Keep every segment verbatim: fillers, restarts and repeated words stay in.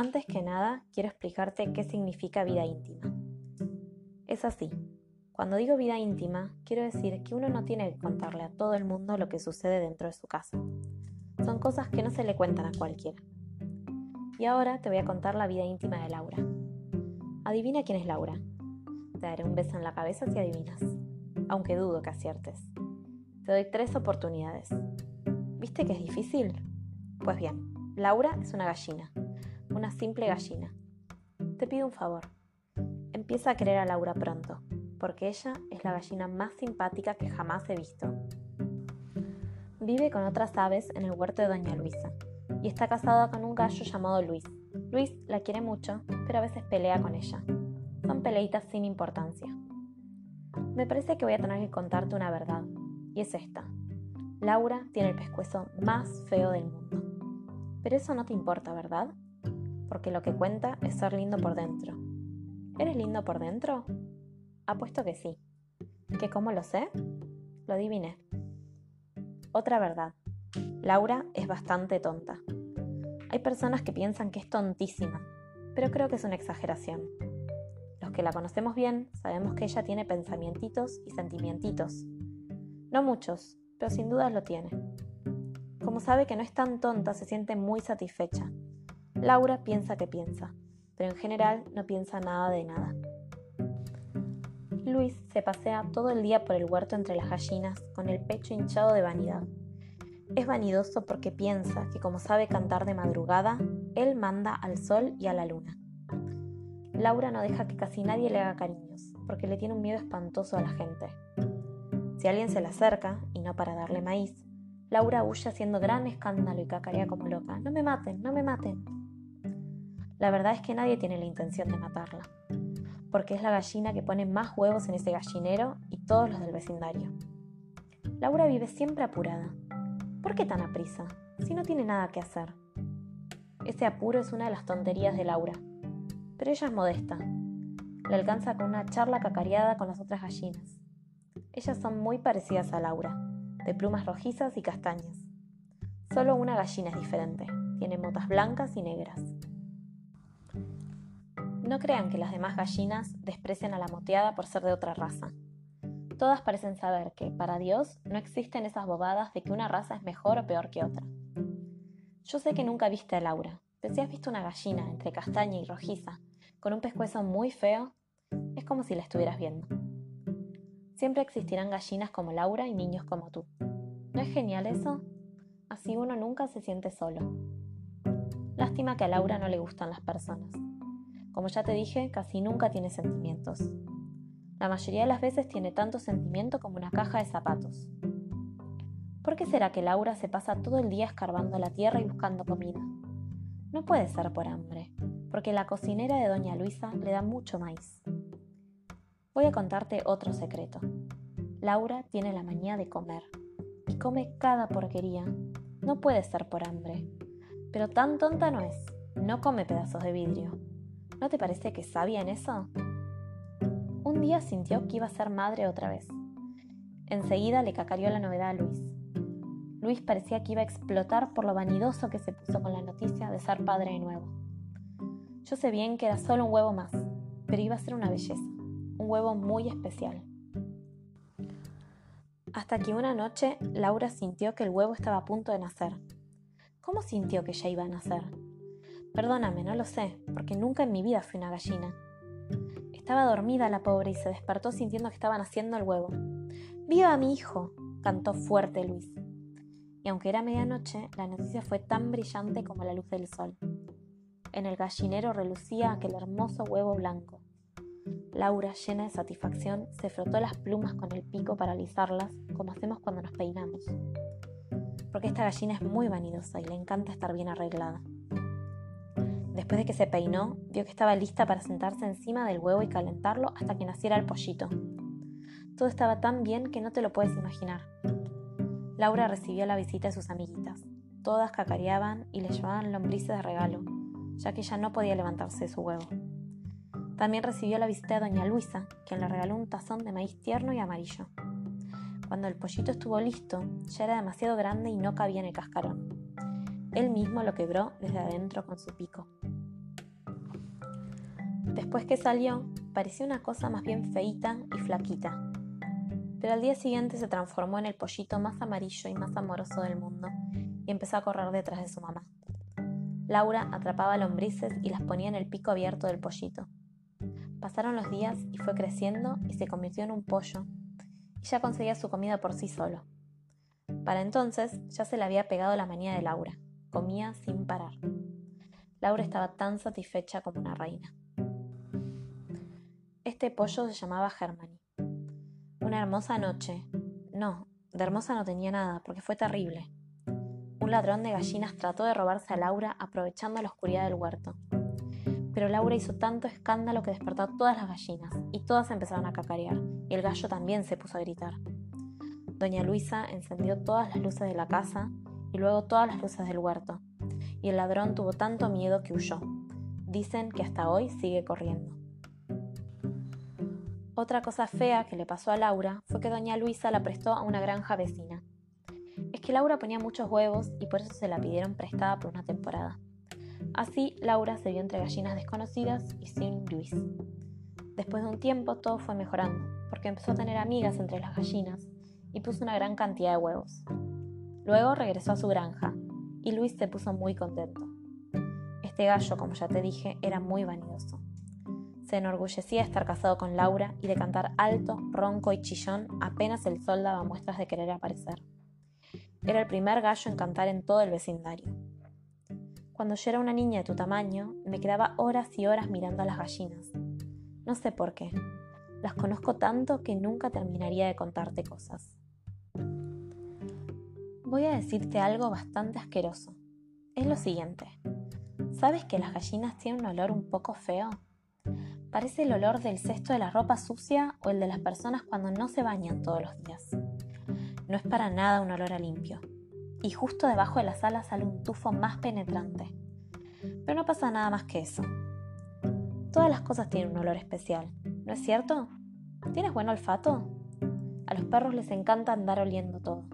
Antes que nada, quiero explicarte qué significa vida íntima. Es así. Cuando digo vida íntima, quiero decir que uno no tiene que contarle a todo el mundo lo que sucede dentro de su casa. Son cosas que no se le cuentan a cualquiera. Y ahora te voy a contar la vida íntima de Laura. Adivina quién es Laura. Te daré un beso en la cabeza si adivinas, aunque dudo que aciertes. Te doy tres oportunidades. ¿Viste que es difícil? Pues bien, Laura es una gallina. Una simple gallina. Te pido un favor. Empieza a querer a Laura pronto, porque ella es la gallina más simpática que jamás he visto. Vive con otras aves en el huerto de Doña Luisa y está casada con un gallo llamado Luis. Luis la quiere mucho, pero a veces pelea con ella. Son peleitas sin importancia. Me parece que voy a tener que contarte una verdad, y es esta. Laura tiene el pescuezo más feo del mundo. Pero eso no te importa, ¿verdad? Porque lo que cuenta es ser lindo por dentro. ¿Eres lindo por dentro? Apuesto que sí. ¿Que cómo lo sé? Lo adiviné. Otra verdad. Laura es bastante tonta. Hay personas que piensan que es tontísima, pero creo que es una exageración. Los que la conocemos bien sabemos que ella tiene pensamientitos y sentimientitos. No muchos, pero sin dudas lo tiene. Como sabe que no es tan tonta, se siente muy satisfecha. Laura piensa que piensa, pero en general no piensa nada de nada. Luis se pasea todo el día por el huerto entre las gallinas con el pecho hinchado de vanidad. Es vanidoso porque piensa que como sabe cantar de madrugada, él manda al sol y a la luna. Laura no deja que casi nadie le haga cariños, porque le tiene un miedo espantoso a la gente. Si alguien se le acerca, y no para darle maíz, Laura huye haciendo gran escándalo y cacarea como loca. ¡No me maten, no me maten! La verdad es que nadie tiene la intención de matarla, porque es la gallina que pone más huevos en ese gallinero y todos los del vecindario. Laura vive siempre apurada. ¿Por qué tan aprisa, si no tiene nada que hacer? Ese apuro es una de las tonterías de Laura, pero ella es modesta. La alcanza con una charla cacareada con las otras gallinas. Ellas son muy parecidas a Laura, de plumas rojizas y castañas. Solo una gallina es diferente, tiene motas blancas y negras. No crean que las demás gallinas desprecian a la moteada por ser de otra raza. Todas parecen saber que, para Dios, no existen esas bobadas de que una raza es mejor o peor que otra. Yo sé que nunca viste a Laura, pero si has visto una gallina entre castaña y rojiza, con un pescuezo muy feo, es como si la estuvieras viendo. Siempre existirán gallinas como Laura y niños como tú. ¿No es genial eso? Así uno nunca se siente solo. Lástima que a Laura no le gustan las personas. Como ya te dije, casi nunca tiene sentimientos. La mayoría de las veces tiene tanto sentimiento como una caja de zapatos. ¿Por qué será que Laura se pasa todo el día escarbando la tierra y buscando comida? No puede ser por hambre, porque la cocinera de Doña Luisa le da mucho maíz. Voy a contarte otro secreto. Laura tiene la manía de comer, y come cada porquería. No puede ser por hambre. Pero tan tonta no es, no come pedazos de vidrio. ¿No te parece que sabía en eso? Un día sintió que iba a ser madre otra vez. Enseguida le cacareó la novedad a Luis. Luis parecía que iba a explotar por lo vanidoso que se puso con la noticia de ser padre de nuevo. Yo sé bien que era solo un huevo más, pero iba a ser una belleza. Un huevo muy especial. Hasta que una noche Laura sintió que el huevo estaba a punto de nacer. ¿Cómo sintió que ya iba a nacer? Perdóname, no lo sé, porque nunca en mi vida fui una gallina. Estaba dormida la pobre y se despertó sintiendo que estaba naciendo el huevo. ¡Viva mi hijo!, cantó fuerte Luis. Y aunque era medianoche, la noticia fue tan brillante como la luz del sol. En el gallinero relucía aquel hermoso huevo blanco. Laura, llena de satisfacción, se frotó las plumas con el pico para alisarlas, como hacemos cuando nos peinamos. Porque esta gallina es muy vanidosa y le encanta estar bien arreglada. Después de que se peinó, vio que estaba lista para sentarse encima del huevo y calentarlo hasta que naciera el pollito. Todo estaba tan bien que no te lo puedes imaginar. Laura recibió la visita de sus amiguitas. Todas cacareaban y le llevaban lombrices de regalo, ya que ella no podía levantarse de su huevo. También recibió la visita de Doña Luisa, quien le regaló un tazón de maíz tierno y amarillo. Cuando el pollito estuvo listo, ya era demasiado grande y no cabía en el cascarón. Él mismo lo quebró desde adentro con su pico. Después que salió, parecía una cosa más bien feíta y flaquita, pero al día siguiente se transformó en el pollito más amarillo y más amoroso del mundo y empezó a correr detrás de su mamá. Laura atrapaba lombrices y las ponía en el pico abierto del pollito. Pasaron los días y fue creciendo y se convirtió en un pollo, y ya conseguía su comida por sí solo. Para entonces ya se le había pegado la manía de Laura. Comía sin parar. Laura estaba tan satisfecha como una reina. Este pollo se llamaba Germany. Una hermosa noche. No, de hermosa no tenía nada, porque fue terrible. Un ladrón de gallinas trató de robarse a Laura aprovechando la oscuridad del huerto. Pero Laura hizo tanto escándalo que despertó a todas las gallinas, y todas empezaron a cacarear, y el gallo también se puso a gritar. Doña Luisa encendió todas las luces de la casa, y luego todas las luces del huerto, y el ladrón tuvo tanto miedo que huyó. Dicen que hasta hoy sigue corriendo. Otra cosa fea que le pasó a Laura fue que Doña Luisa la prestó a una granja vecina. Es que Laura ponía muchos huevos y por eso se la pidieron prestada por una temporada. Así, Laura se vio entre gallinas desconocidas y sin Luis. Después de un tiempo, todo fue mejorando, porque empezó a tener amigas entre las gallinas y puso una gran cantidad de huevos. Luego regresó a su granja y Luis se puso muy contento. Este gallo, como ya te dije, era muy vanidoso. Se enorgullecía de estar casado con Laura y de cantar alto, ronco y chillón apenas el sol daba muestras de querer aparecer. Era el primer gallo en cantar en todo el vecindario. Cuando yo era una niña de tu tamaño, me quedaba horas y horas mirando a las gallinas. No sé por qué. Las conozco tanto que nunca terminaría de contarte cosas. Voy a decirte algo bastante asqueroso. Es lo siguiente. ¿Sabes que las gallinas tienen un olor un poco feo? Parece el olor del cesto de la ropa sucia o el de las personas cuando no se bañan todos los días. No es para nada un olor a limpio. Y justo debajo de las alas sale un tufo más penetrante. Pero no pasa nada más que eso. Todas las cosas tienen un olor especial, ¿no es cierto? ¿Tienes buen olfato? A los perros les encanta andar oliendo todo.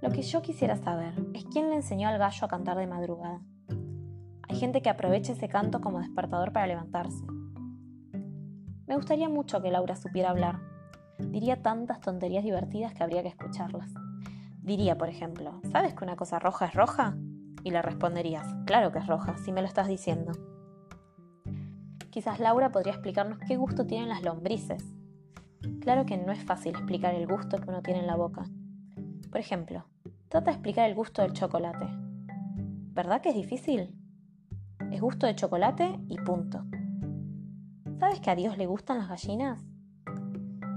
Lo que yo quisiera saber es quién le enseñó al gallo a cantar de madrugada. Hay gente que aprovecha ese canto como despertador para levantarse. Me gustaría mucho que Laura supiera hablar. Diría tantas tonterías divertidas que habría que escucharlas. Diría, por ejemplo, ¿sabes que una cosa roja es roja? Y le responderías, claro que es roja, si me lo estás diciendo. Quizás Laura podría explicarnos qué gusto tienen las lombrices. Claro que no es fácil explicar el gusto que uno tiene en la boca. Por ejemplo, trata de explicar el gusto del chocolate. ¿Verdad que es difícil? Es gusto de chocolate y punto. ¿Sabes que a Dios le gustan las gallinas?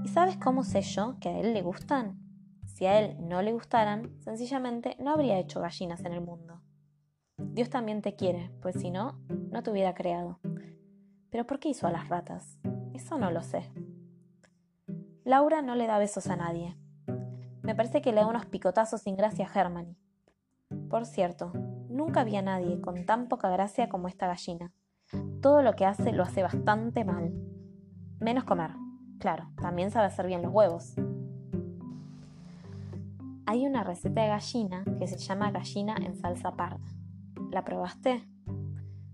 ¿Y sabes cómo sé yo que a Él le gustan? Si a Él no le gustaran, sencillamente no habría hecho gallinas en el mundo. Dios también te quiere, pues si no, no te hubiera creado. ¿Pero por qué hizo a las ratas? Eso no lo sé. Laura no le da besos a nadie. Me parece que le da unos picotazos sin gracia a Germany. Por cierto, nunca vi a nadie con tan poca gracia como esta gallina. Todo lo que hace lo hace bastante mal. Menos comer. Claro, también sabe hacer bien los huevos. Hay una receta de gallina que se llama gallina en salsa parda. ¿La probaste?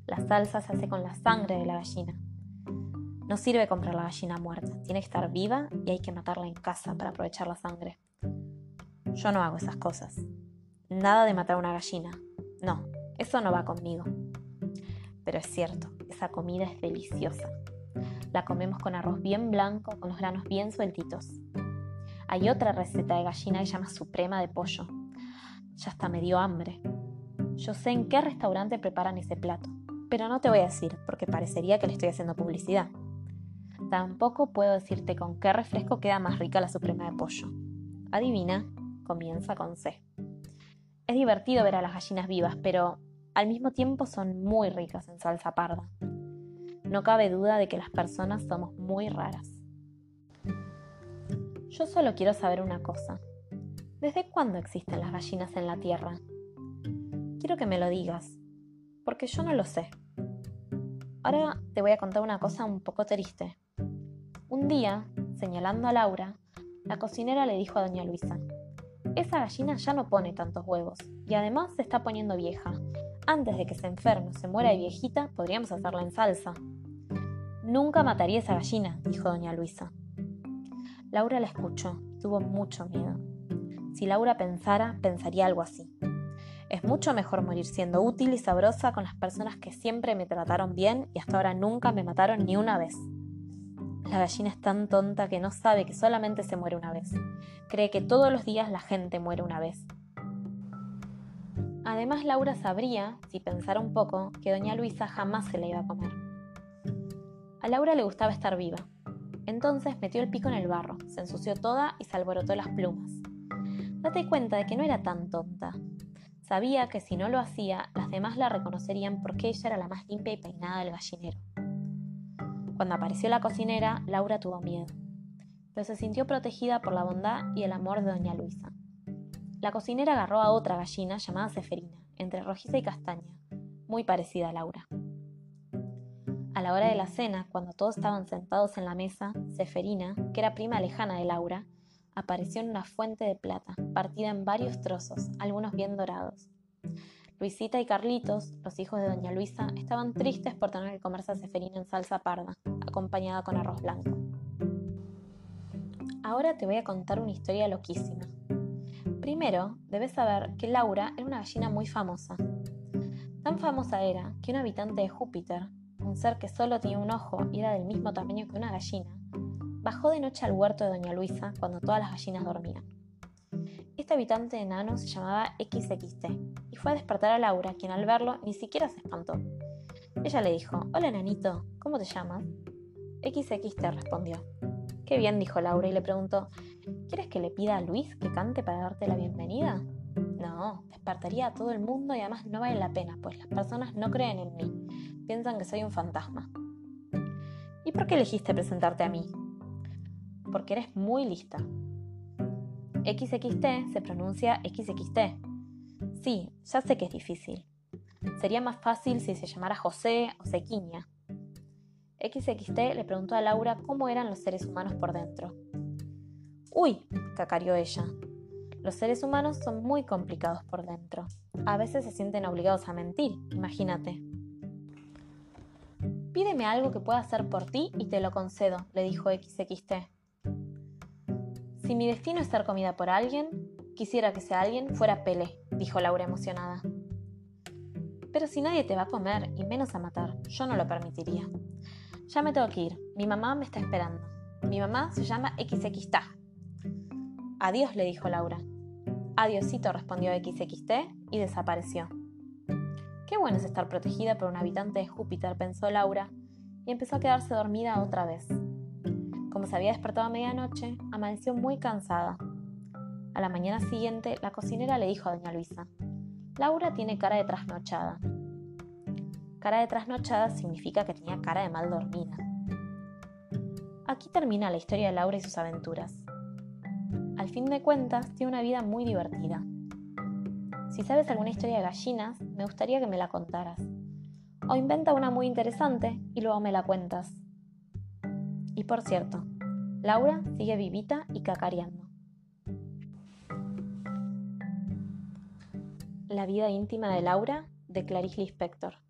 La salsa se hace con la sangre de la gallina. No sirve comprar la gallina muerta. Tiene que estar viva y hay que matarla en casa para aprovechar la sangre. Yo no hago esas cosas. Nada de matar a una gallina. No, eso no va conmigo. Pero es cierto, esa comida es deliciosa. La comemos con arroz bien blanco, con los granos bien sueltitos. Hay otra receta de gallina que se llama suprema de pollo. Ya hasta me dio hambre. Yo sé en qué restaurante preparan ese plato, pero no te voy a decir porque parecería que le estoy haciendo publicidad. Tampoco puedo decirte con qué refresco queda más rica la suprema de pollo. Adivina, comienza con C. Es divertido ver a las gallinas vivas, pero al mismo tiempo son muy ricas en salsa parda. No cabe duda de que las personas somos muy raras. Yo solo quiero saber una cosa. ¿Desde cuándo existen las gallinas en la Tierra? Quiero que me lo digas, porque yo no lo sé. Ahora te voy a contar una cosa un poco triste. Un día, señalando a Laura, la cocinera le dijo a Doña Luisa: esa gallina ya no pone tantos huevos, y además se está poniendo vieja. Antes de que se enferme o se muera de viejita, podríamos hacerla en salsa. Nunca mataría esa gallina, dijo doña Luisa. Laura la escuchó, tuvo mucho miedo. Si Laura pensara, pensaría algo así. Es mucho mejor morir siendo útil y sabrosa con las personas que siempre me trataron bien y hasta ahora nunca me mataron ni una vez. La gallina es tan tonta que no sabe que solamente se muere una vez. Cree que todos los días la gente muere una vez. Además, Laura sabría, si pensara un poco, que doña Luisa jamás se la iba a comer. A Laura le gustaba estar viva. Entonces metió el pico en el barro, se ensució toda y se alborotó las plumas. Date cuenta de que no era tan tonta. Sabía que si no lo hacía, las demás la reconocerían porque ella era la más limpia y peinada del gallinero. Cuando apareció la cocinera, Laura tuvo miedo, pero se sintió protegida por la bondad y el amor de doña Luisa. La cocinera agarró a otra gallina llamada Ceferina, entre rojiza y castaña, muy parecida a Laura. A la hora de la cena, cuando todos estaban sentados en la mesa, Ceferina, que era prima lejana de Laura, apareció en una fuente de plata, partida en varios trozos, algunos bien dorados. Luisita y Carlitos, los hijos de doña Luisa, estaban tristes por tener que comerse a Ceferina en salsa parda, acompañada con arroz blanco. Ahora te voy a contar una historia loquísima. Primero, debes saber que Laura era una gallina muy famosa. Tan famosa era que un habitante de Júpiter, un ser que solo tenía un ojo y era del mismo tamaño que una gallina, bajó de noche al huerto de doña Luisa cuando todas las gallinas dormían. Este habitante enano se llamaba equis equis te y fue a despertar a Laura, quien al verlo ni siquiera se espantó. Ella le dijo: «Hola, enanito, ¿cómo te llamas?» equis equis te respondió. «Qué bien», dijo Laura y le preguntó: «¿Quieres que le pida a Luis que cante para darte la bienvenida?» «No, despertaría a todo el mundo y además no vale la pena, pues las personas no creen en mí, piensan que soy un fantasma». «¿Y por qué elegiste presentarte a mí?» «Porque eres muy lista». equis equis te se pronuncia equis equis te. Sí, ya sé que es difícil. Sería más fácil si se llamara José o Sequiña. equis equis te le preguntó a Laura cómo eran los seres humanos por dentro. «Uy», cacareó ella, «los seres humanos son muy complicados por dentro. A veces se sienten obligados a mentir, imagínate». «Pídeme algo que pueda hacer por ti y te lo concedo», le dijo equis equis te. «Si mi destino es ser comida por alguien, quisiera que ese alguien fuera Pelé», dijo Laura emocionada. «Pero si nadie te va a comer, y menos a matar, yo no lo permitiría. Ya me tengo que ir, mi mamá me está esperando. Mi mamá se llama equis equis te». «Adiós», le dijo Laura. «Adiosito», respondió equis equis te y desapareció. Qué bueno es estar protegida por un habitante de Júpiter, pensó Laura, y empezó a quedarse dormida otra vez. Como se había despertado a medianoche, amaneció muy cansada. A la mañana siguiente, la cocinera le dijo a doña Luisa: «Laura tiene cara de trasnochada». Cara de trasnochada significa que tenía cara de mal dormida. Aquí termina la historia de Laura y sus aventuras. Al fin de cuentas, tiene una vida muy divertida. Si sabes alguna historia de gallinas, me gustaría que me la contaras. O inventa una muy interesante y luego me la cuentas. Y por cierto, Laura sigue vivita y cacareando. La vida íntima de Laura, de Clarice Lispector.